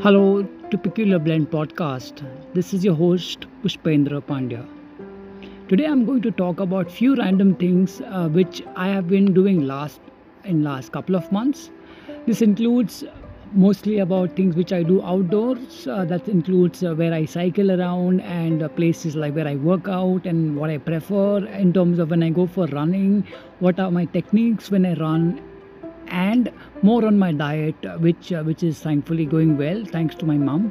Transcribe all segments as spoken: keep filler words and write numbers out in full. Hello to Peculiar Blend Podcast. This is your host Pushpendra Pandya. Today I'm going to talk about few random things uh, which I have been doing last in last couple of months. This includes mostly about things which I do outdoors. Uh, that includes uh, where I cycle around and uh, places like where I work out and what I prefer in terms of when I go for running, what are my techniques when I run, and more on my diet, which uh, which is thankfully going well thanks to my mom.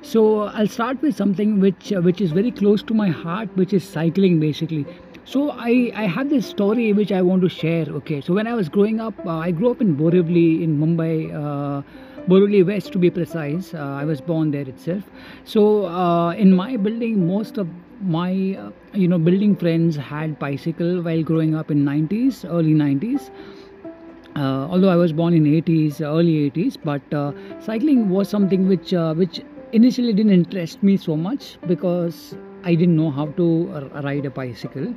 So I'll start with something which uh, which is very close to my heart, which is cycling basically. So I, I have this story which I want to share. Okay, so when I was growing up, uh, I grew up in Borivali in Mumbai, uh, Boruli West to be precise. Uh, I was born there itself. So uh, in my building, most of my uh, you know building friends had bicycle while growing up in nineties, early nineties. Uh, although I was born in eighties, early eighties, but uh, cycling was something which uh, which initially didn't interest me so much because I didn't know how to ride a bicycle.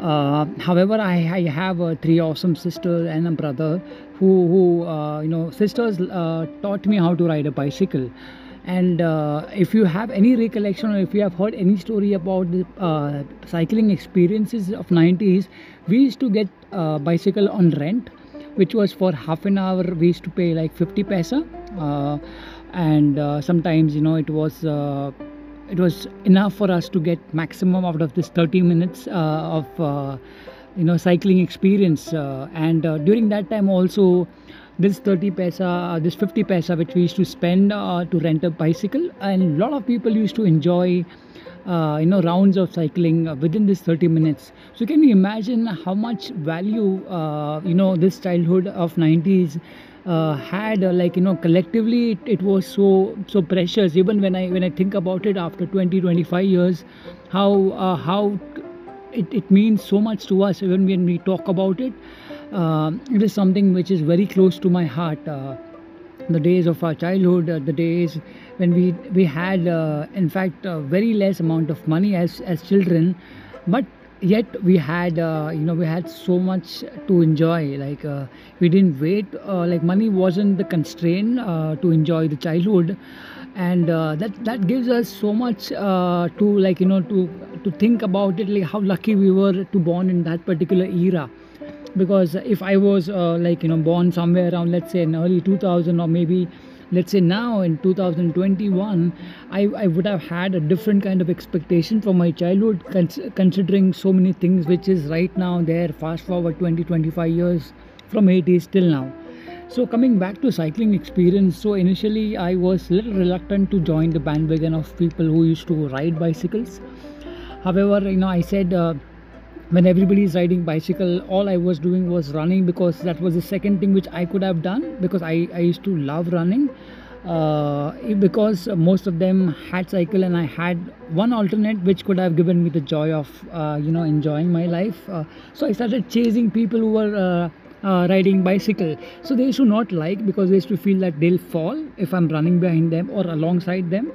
Uh, however, I, I have uh, three awesome sisters and a brother who, who uh, you know, sisters uh, taught me how to ride a bicycle. And uh, if you have any recollection or if you have heard any story about the uh, cycling experiences of nineties, we used to get a bicycle on rent, which was for half an hour. We used to pay like fifty paisa. Uh, and uh, sometimes, you know, it was... Uh, It was enough for us to get maximum out of this thirty minutes uh, of uh, you know cycling experience. Uh, and uh, during that time also, this thirty paisa, this fifty paisa which we used to spend uh, to rent a bicycle, and a lot of people used to enjoy uh, you know rounds of cycling within this thirty minutes. So can you imagine how much value uh, you know this childhood of nineties Uh, had uh, like you know collectively it, it was so so precious. Even when I when I think about it after twenty to twenty-five years, how uh, how it, it means so much to us. Even when we talk about it, uh, it is something which is very close to my heart. Uh, the days of our childhood, uh, the days when we we had uh, in fact uh, very less amount of money as as children, but yet we had uh, you know we had so much to enjoy. Like uh, we didn't wait, uh, like money wasn't the constraint uh, to enjoy the childhood. And uh, that that gives us so much uh, to like you know to to think about it, like how lucky we were to born in that particular era. Because if I was uh, like you know born somewhere around, let's say in early two thousand, or maybe let's say now in two thousand twenty-one, I, I would have had a different kind of expectation for my childhood, cons considering so many things which is right now there. Fast forward twenty to twenty-five years from eighties till now. So coming back to cycling experience, so initially I was a little reluctant to join the bandwagon of people who used to ride bicycles. However, you know, I said uh, when everybody is riding bicycle, all I was doing was running, because that was the second thing which I could have done, because I, I used to love running. Uh, because most of them had cycle and I had one alternate which could have given me the joy of uh, you know enjoying my life. Uh, so I started chasing people who were uh, uh, riding bicycle. So they used to not like, because they used to feel that they'll fall if I'm running behind them or alongside them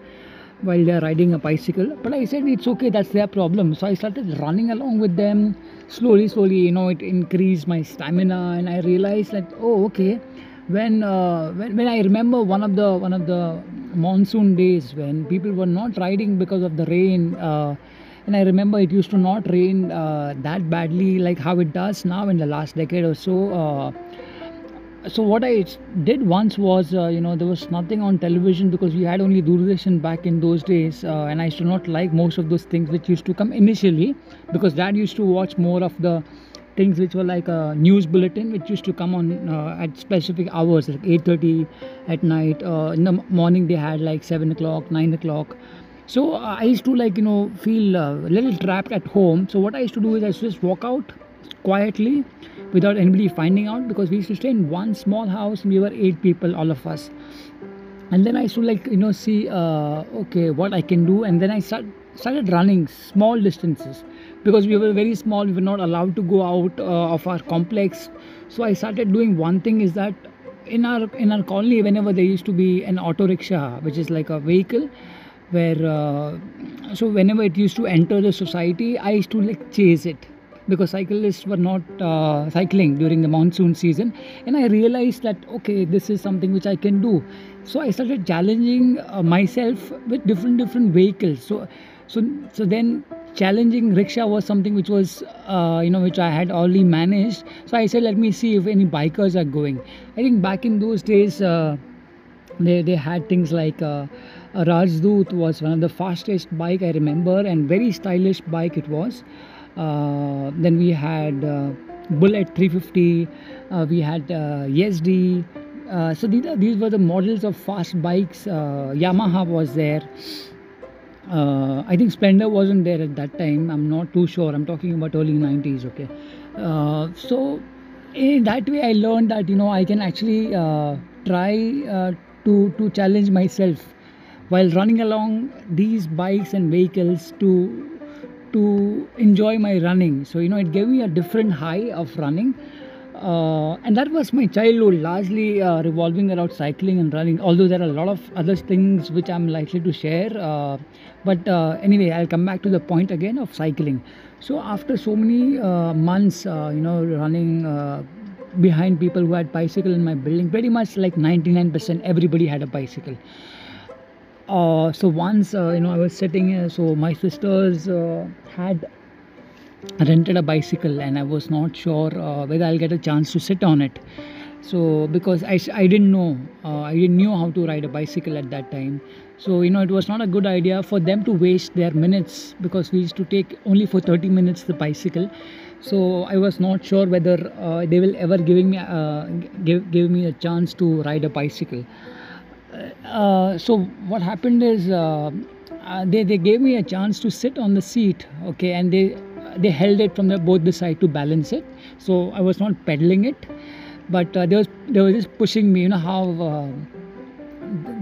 while they are riding a bicycle. But I said it's okay, that's their problem. So I started running along with them slowly slowly. You know, it increased my stamina, and I realized that, oh okay, when uh, when, when I remember one of the one of the monsoon days when people were not riding because of the rain, uh, and I remember it used to not rain uh, that badly like how it does now in the last decade or so. uh, So what I did once was, uh, you know, there was nothing on television, because we had only Doordarshan back in those days, uh, and I used to not like most of those things which used to come initially, because Dad used to watch more of the things which were like a news bulletin, which used to come on uh, at specific hours, like eight thirty at night. Uh, in the morning they had like seven o'clock, nine o'clock. So uh, I used to like, you know, feel a uh, little trapped at home. So what I used to do is I used to just walk out quietly, without anybody finding out, because we used to stay in one small house and we were eight people, all of us. And then I used to like you know see uh, okay, what I can do. And then I start, started running small distances, because we were very small, we were not allowed to go out uh, of our complex. So I started doing one thing, is that in our in our colony, whenever there used to be an auto rickshaw, which is like a vehicle where uh, so whenever it used to enter the society, I used to like chase it. because cyclists were not uh, cycling during the monsoon season. And I realized that, okay, this is something which I can do. So I started challenging uh, myself with different different vehicles. So, so, so then challenging rickshaw was something which was, uh, you know, which I had already managed. So I said, let me see if any bikers are going. I think back in those days, uh, they they had things like uh, a Rajdoot was one of the fastest bike I remember, and very stylish bike it was. Uh, then we had uh, Bullet three fifty, uh, we had uh, E S D. Uh, so these, are, these were the models of fast bikes. Uh, Yamaha was there. Uh, I think Splendor wasn't there at that time. I'm not too sure. I'm talking about early nineties. Okay. Uh, so in that way, I learned that, you know, I can actually uh, try uh, to to challenge myself while running along these bikes and vehicles to to enjoy my running. So, you know, it gave me a different high of running. Uh, and that was my childhood, largely uh, revolving around cycling and running, although there are a lot of other things which I'm likely to share. Uh, but uh, anyway, I'll come back to the point again of cycling. So after so many uh, months, uh, you know, running uh, behind people who had bicycle in my building, pretty much like ninety-nine percent everybody had a bicycle. Uh, so once, uh, you know, I was sitting here, so my sisters uh, had rented a bicycle, and I was not sure uh, whether I'll get a chance to sit on it. So because I, I didn't know, uh, I didn't know how to ride a bicycle at that time. So, you know, it was not a good idea for them to waste their minutes, because we used to take only for thirty minutes the bicycle. So I was not sure whether uh, they will ever giving me uh, give, give me a chance to ride a bicycle. Uh, so what happened is uh, they, they gave me a chance to sit on the seat, okay, and they they held it from the, both the side to balance it. So I was not pedaling it, but uh, they, was, they were just pushing me. You know how uh,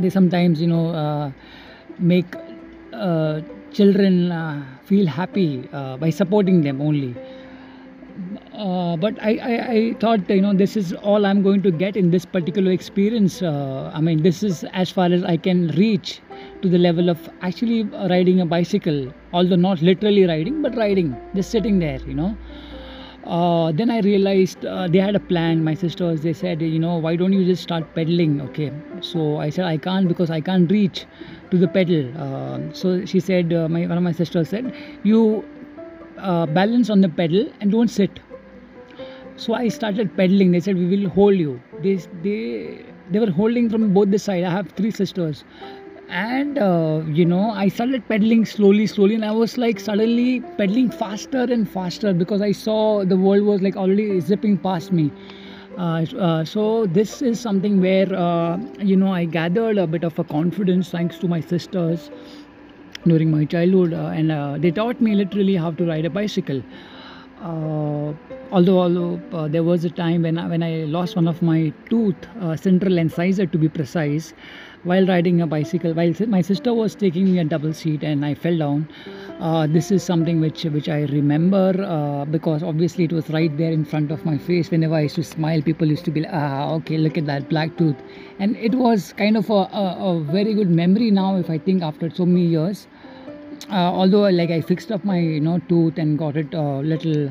they sometimes, you know, uh, make uh, children uh, feel happy uh, by supporting them only. Uh, but I, I, I thought, you know, this is all I'm going to get in this particular experience. Uh, I mean, this is as far as I can reach to the level of actually riding a bicycle, although not literally riding, but riding, just sitting there, you know. Uh, then I realized uh, they had a plan, my sisters. They said, you know, why don't you just start pedaling? Okay. So I said, I can't, because I can't reach to the pedal. Uh, so she said, uh, my, one of my sisters said, you uh, balance on the pedal and don't sit. So I started pedaling. They said, we will hold you. They, they, they were holding from both the side. I have three sisters. And uh, you know, I started pedaling slowly, slowly, and I was like suddenly pedaling faster and faster, because I saw the world was like already zipping past me. Uh, uh, so this is something where uh, you know, I gathered a bit of a confidence thanks to my sisters during my childhood, uh, and uh, they taught me literally how to ride a bicycle. Uh, although although uh, there was a time when I, when I lost one of my tooth, uh, central incisor to be precise, while riding a bicycle, while my sister was taking me a double seat, and I fell down. Uh, this is something which which I remember, uh, because obviously it was right there in front of my face. Whenever I used to smile, people used to be like, ah, okay, look at that black tooth. And it was kind of a, a, a very good memory now, if I think, after so many years. Uh, although, like, I fixed up my, you know, tooth and got it a uh, little,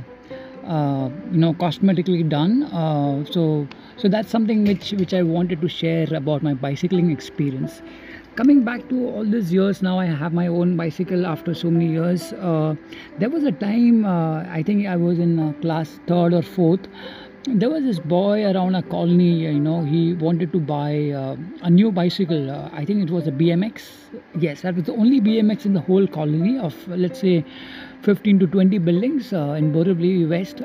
uh, you know, cosmetically done. Uh, so, so that's something which which I wanted to share about my bicycling experience. Coming back to all these years now, I have my own bicycle after so many years. Uh, there was a time, uh, I think I was in uh, class third or fourth. There was this boy around a colony, you know, he wanted to buy uh, a new bicycle. Uh, I think it was a B M X. Yes, that was the only B M X in the whole colony of, uh, let's say, fifteen to twenty buildings uh, in Borivali West,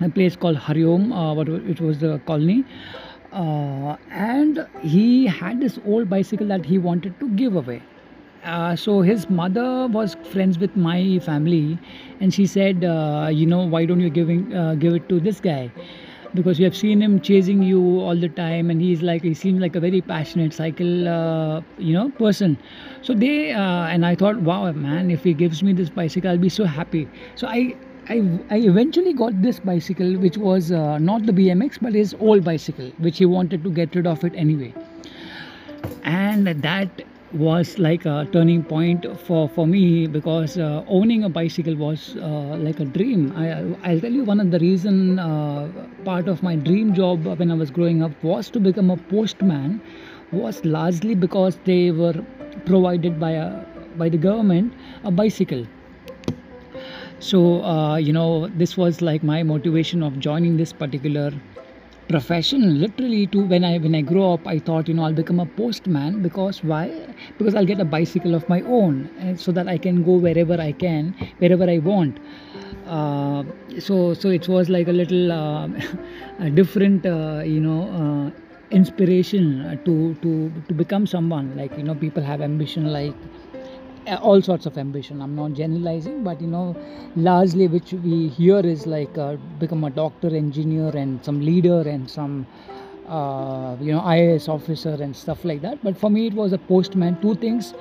a place called Hariom, uh, which was the colony. Uh, and he had this old bicycle that he wanted to give away. Uh, so his mother was friends with my family, and she said, uh, you know, why don't you giving uh, give it to this guy, because we have seen him chasing you all the time, and he's like, he seems like a very passionate cycle, uh, you know, person. So they uh, and I thought, wow, man, if he gives me this bicycle, I'll be so happy. So I I, I eventually got this bicycle, which was uh, not the B M X, but his old bicycle, which he wanted to get rid of it anyway, and that was like a turning point for, for me, because uh, owning a bicycle was uh, like a dream. I, I'll tell you one of the reason, uh, part of my dream job when I was growing up was to become a postman, was largely because they were provided by, a, by the government a bicycle. So, uh, you know, this was like my motivation of joining this particular profession. Literally, too, when I when I grow up, I thought, you know, I'll become a postman, because why? Because I'll get a bicycle of my own, and so that I can go wherever I can, wherever I want. Uh, so, so it was like a little uh, a different, uh, you know, uh, inspiration to to to become someone. Like, you know, people have ambition, like. All sorts of ambition. I'm not generalizing, but you know, largely which we hear is like uh, become a doctor, engineer, and some leader, and some uh, you know, I A S officer and stuff like that. But for me, it was a postman. Two things,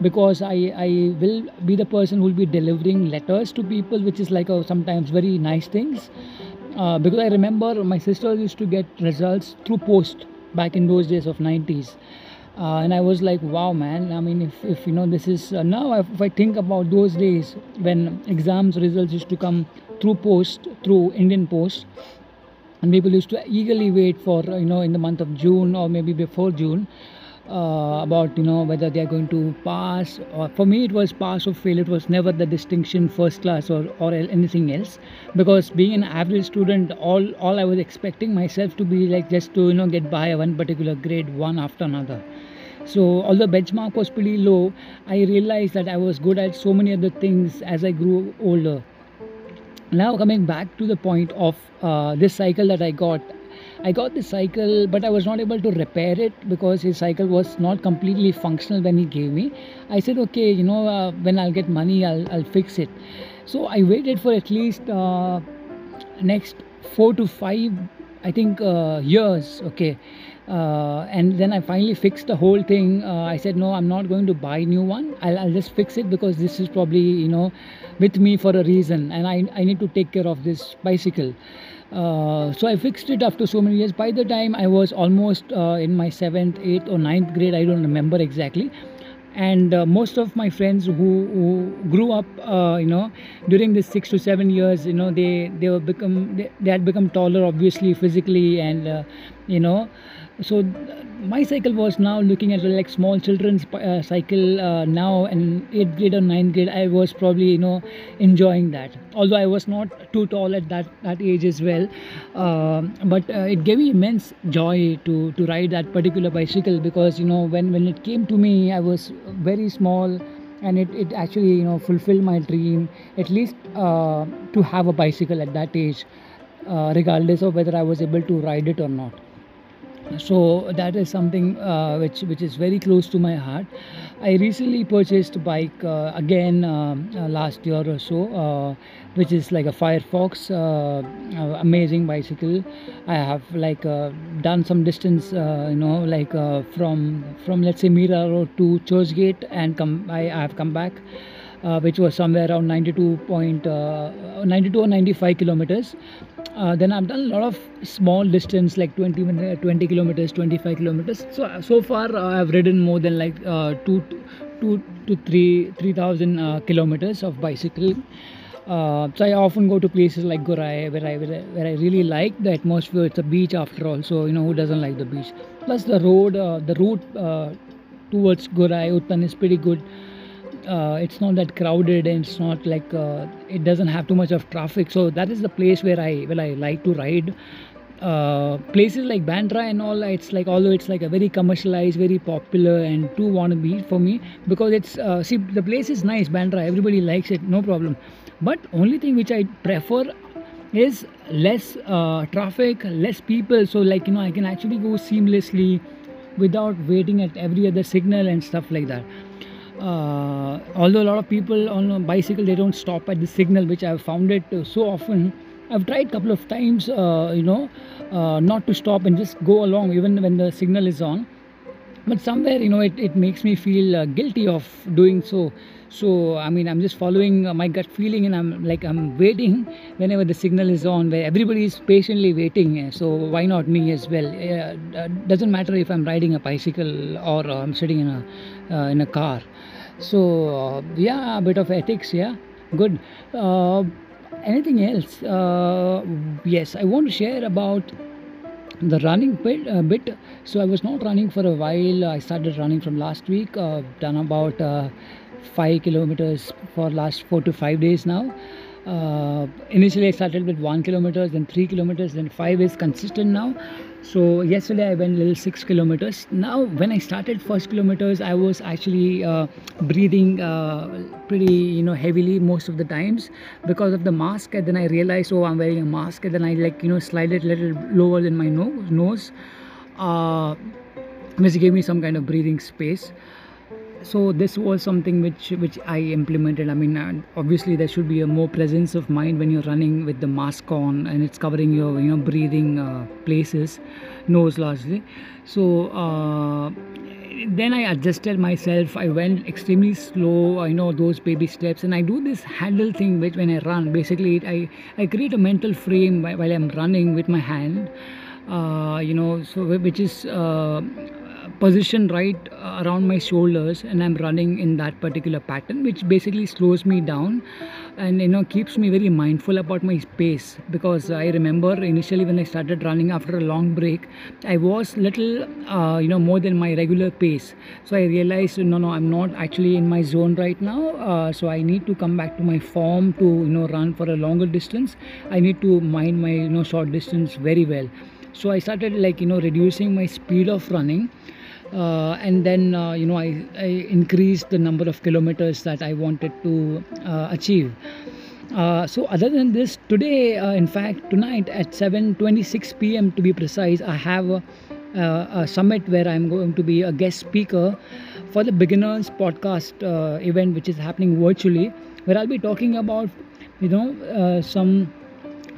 because I I will be the person who will be delivering letters to people, which is like a, sometimes very nice things. Uh, because I remember my sisters used to get results through post back in those days of nineties. Uh, and I was like, wow, man. I mean, if, if you know, this is uh, now if, if I think about those days when exams results used to come through post, through Indian Post, and people used to eagerly wait for, you know, in the month of June or maybe before June, uh, about, you know, whether they are going to pass. Or for me, it was pass or fail. It was never the distinction, first class or, or anything else, because being an average student, all, all I was expecting myself to be like just to, you know, get by one particular grade, one after another. So although benchmark was pretty low, I realized that I was good at so many other things as I grew older. Now coming back to the point of uh, this cycle that I got. I got this cycle, but I was not able to repair it because his cycle was not completely functional when he gave me. I said, okay, you know, uh, when I'll get money, I'll, I'll fix it. So I waited for at least uh, next four to five, I think, uh, years, okay. Uh, and then I finally fixed the whole thing. Uh, I said, no, I'm not going to buy a new one. I'll, I'll just fix it, because this is probably, you know, with me for a reason. And I, I need to take care of this bicycle. Uh, so I fixed it after so many years. By the time I was almost uh, in my seventh, eighth or ninth grade, I don't remember exactly. And uh, most of my friends who, who grew up, uh, you know, during this six to seven years, you know, they they were become they, they had become taller, obviously, physically, and uh, you know, so my cycle was now looking at like small children's uh, cycle uh, now. And eighth grade or ninth grade, I was probably, you know, enjoying that. Although I was not too tall at that that age as well, uh, but uh, it gave me immense joy to to ride that particular bicycle, because you know, when when it came to me, I was very small, and it, it actually, you know, fulfilled my dream, at least uh, to have a bicycle at that age, uh, regardless of whether I was able to ride it or not. So that is something uh, which which is very close to my heart. I recently purchased a bike uh, again um, uh, last year or so, uh, which is like a Firefox, uh, amazing bicycle. I have like uh, done some distance, uh, you know, like uh, from from let's say Mira Road to Churchgate, and come I, I have come back, uh, which was somewhere around ninety-two point uh, ninety-two or ninety-five kilometers. Uh, then I've done a lot of small distance, like twenty, twenty kilometers, twenty-five kilometers. So so far uh, I've ridden more than like uh, two, two to three, three thousand uh, kilometers of bicycle. Uh, so I often go to places like Gurai, where I, where I where I really like the atmosphere. It's a beach after all, so you know, who doesn't like the beach? Plus the road, uh, the route uh, towards Gurai, Uttan is pretty good. Uh, it's not that crowded, and it's not like uh, it doesn't have too much of traffic. So that is the place where I where I like to ride. Uh, places like Bandra and all, it's like, although it's like a very commercialized, very popular, and too wannabe for me, because it's uh, see, the place is nice, Bandra, everybody likes it, no problem. But only thing which I prefer is less uh, traffic, less people. So like, you know, I can actually go seamlessly without waiting at every other signal and stuff like that. Uh, although a lot of people on a bicycle, they don't stop at the signal, which I've found it uh, so often. I've tried a couple of times, uh, you know, uh, not to stop and just go along even when the signal is on. but somewhere, you know, it, it makes me feel uh, guilty of doing so. So, I mean, I'm just following my gut feeling, and I'm like, I'm waiting whenever the signal is on, where everybody is patiently waiting. So why not me as well? It uh, doesn't matter if I'm riding a bicycle or uh, I'm sitting in a, uh, in a car. So, uh, yeah, a bit of ethics, yeah, good. Uh, anything else? Uh, yes, I want to share about the running bit, uh, bit. So I was not running for a while. I started running from last week. I've uh, done about uh, five kilometers for last four to five days now. Uh, initially I started with one kilometer, then three kilometers, then five is consistent now. So yesterday I went little six kilometers. Now when I started first kilometers, I was actually uh, breathing uh, pretty, you know, heavily most of the times because of the mask. And then I realized, oh, I'm wearing a mask. And then I like, you know, slide it a little lower than my no- nose, uh, which gave me some kind of breathing space. So this was something which which I implemented. I mean, obviously there should be a more presence of mind when you're running with the mask on and it's covering your, you know, breathing uh, places, nose largely. So uh, then I adjusted myself. I went extremely slow, I know, those baby steps, and I do this handle thing which when I run, basically I, I create a mental frame while I'm running with my hand, uh, you know, so which is uh, position right around my shoulders, and I'm running in that particular pattern, which basically slows me down and, you know, keeps me very mindful about my pace. Because I remember initially when I started running after a long break, I was little uh, you know, more than my regular pace. So I realized, no no I'm not actually in my zone right now, uh, so I need to come back to my form to, you know, run for a longer distance. I need to mind my, you know, short distance very well. So I started, like, you know, reducing my speed of running. Uh, and then, uh, you know, I, I increased the number of kilometers that I wanted to uh, achieve. Uh, so other than this, today, uh, in fact, tonight at seven twenty-six p m to be precise, I have a, a, a summit where I'm going to be a guest speaker for the Beginners Podcast uh, event, which is happening virtually, where I'll be talking about, you know, uh, some...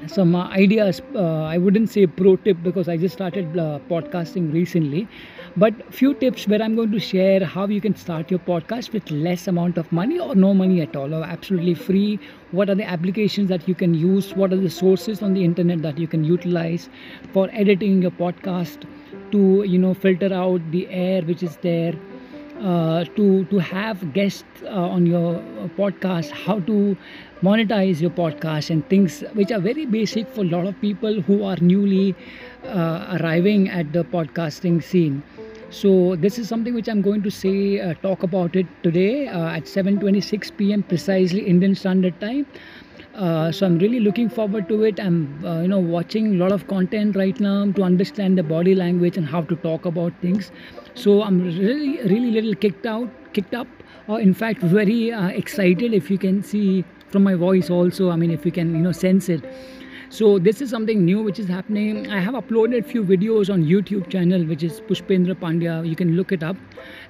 some uh, ideas. uh, I wouldn't say pro tip because I just started uh, podcasting recently, but few tips where I'm going to share how you can start your podcast with less amount of money or no money at all, or absolutely free. What are the applications that you can use? What are the sources on the internet that you can utilize for editing your podcast, to, you know, filter out the air which is there, uh, to to have guests uh, on your podcast, how to monetize your podcast, and things which are very basic for a lot of people who are newly uh, arriving at the podcasting scene. So this is something which I'm going to say, uh, talk about it today uh, at seven twenty-six p m precisely Indian Standard Time. Uh, so I'm really looking forward to it. I'm uh, you know, watching a lot of content right now to understand the body language and how to talk about things. So I'm really, really little kicked out, kicked up, or in fact very uh, excited, if you can see from my voice also. I mean, if you can, you know, sense it. So this is something new which is happening. I have uploaded few videos on YouTube channel, which is Pushpendra Pandya. You can look it up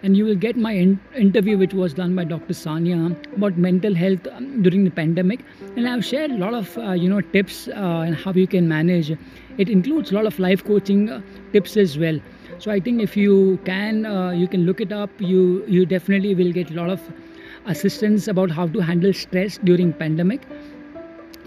and you will get my in- interview which was done by Doctor Sanya about mental health during the pandemic. And I've shared a lot of, uh, you know, tips uh, and how you can manage. It includes a lot of life coaching uh, tips as well. So I think if you can, uh, you can look it up. You, you definitely will get a lot of assistance about how to handle stress during pandemic.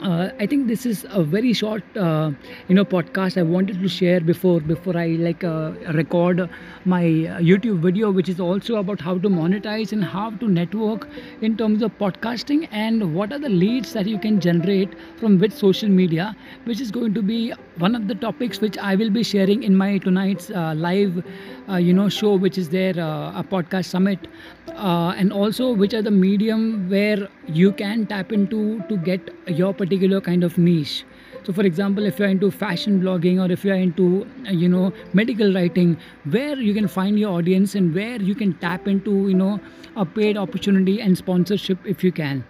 Uh, I think this is a very short, uh, you know, podcast I wanted to share before before I like uh, record my YouTube video, which is also about how to monetize and how to network in terms of podcasting, and what are the leads that you can generate from which social media, which is going to be one of the topics which I will be sharing in my tonight's uh, live, uh, you know, show, which is there, uh, a podcast summit, uh, and also which are the medium where you can tap into to get your particular kind of niche. So for example, if you're into fashion blogging, or if you're into, you know, medical writing, where you can find your audience and where you can tap into, you know, a paid opportunity and sponsorship if you can.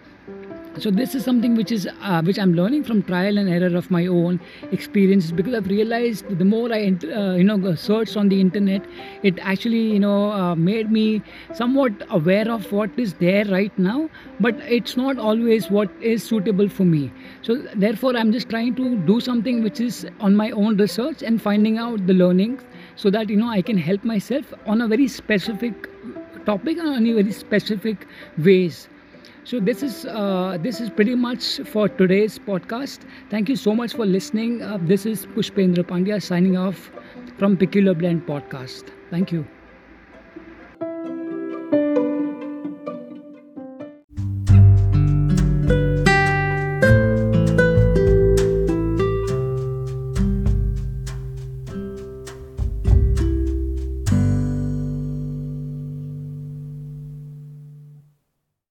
So this is something which is uh, which I'm learning from trial and error of my own experiences, because I've realized the more I uh, you know searched on the internet, it actually, you know, uh, made me somewhat aware of what is there right now, but it's not always what is suitable for me. So therefore I'm just trying to do something which is on my own research and finding out the learnings so that, you know, I can help myself on a very specific topic and in very specific ways. So this is uh, this is pretty much for today's podcast. Thank you so much for listening. Uh, this is Pushpendra Pandya signing off from Peculiar Blend Podcast. Thank you.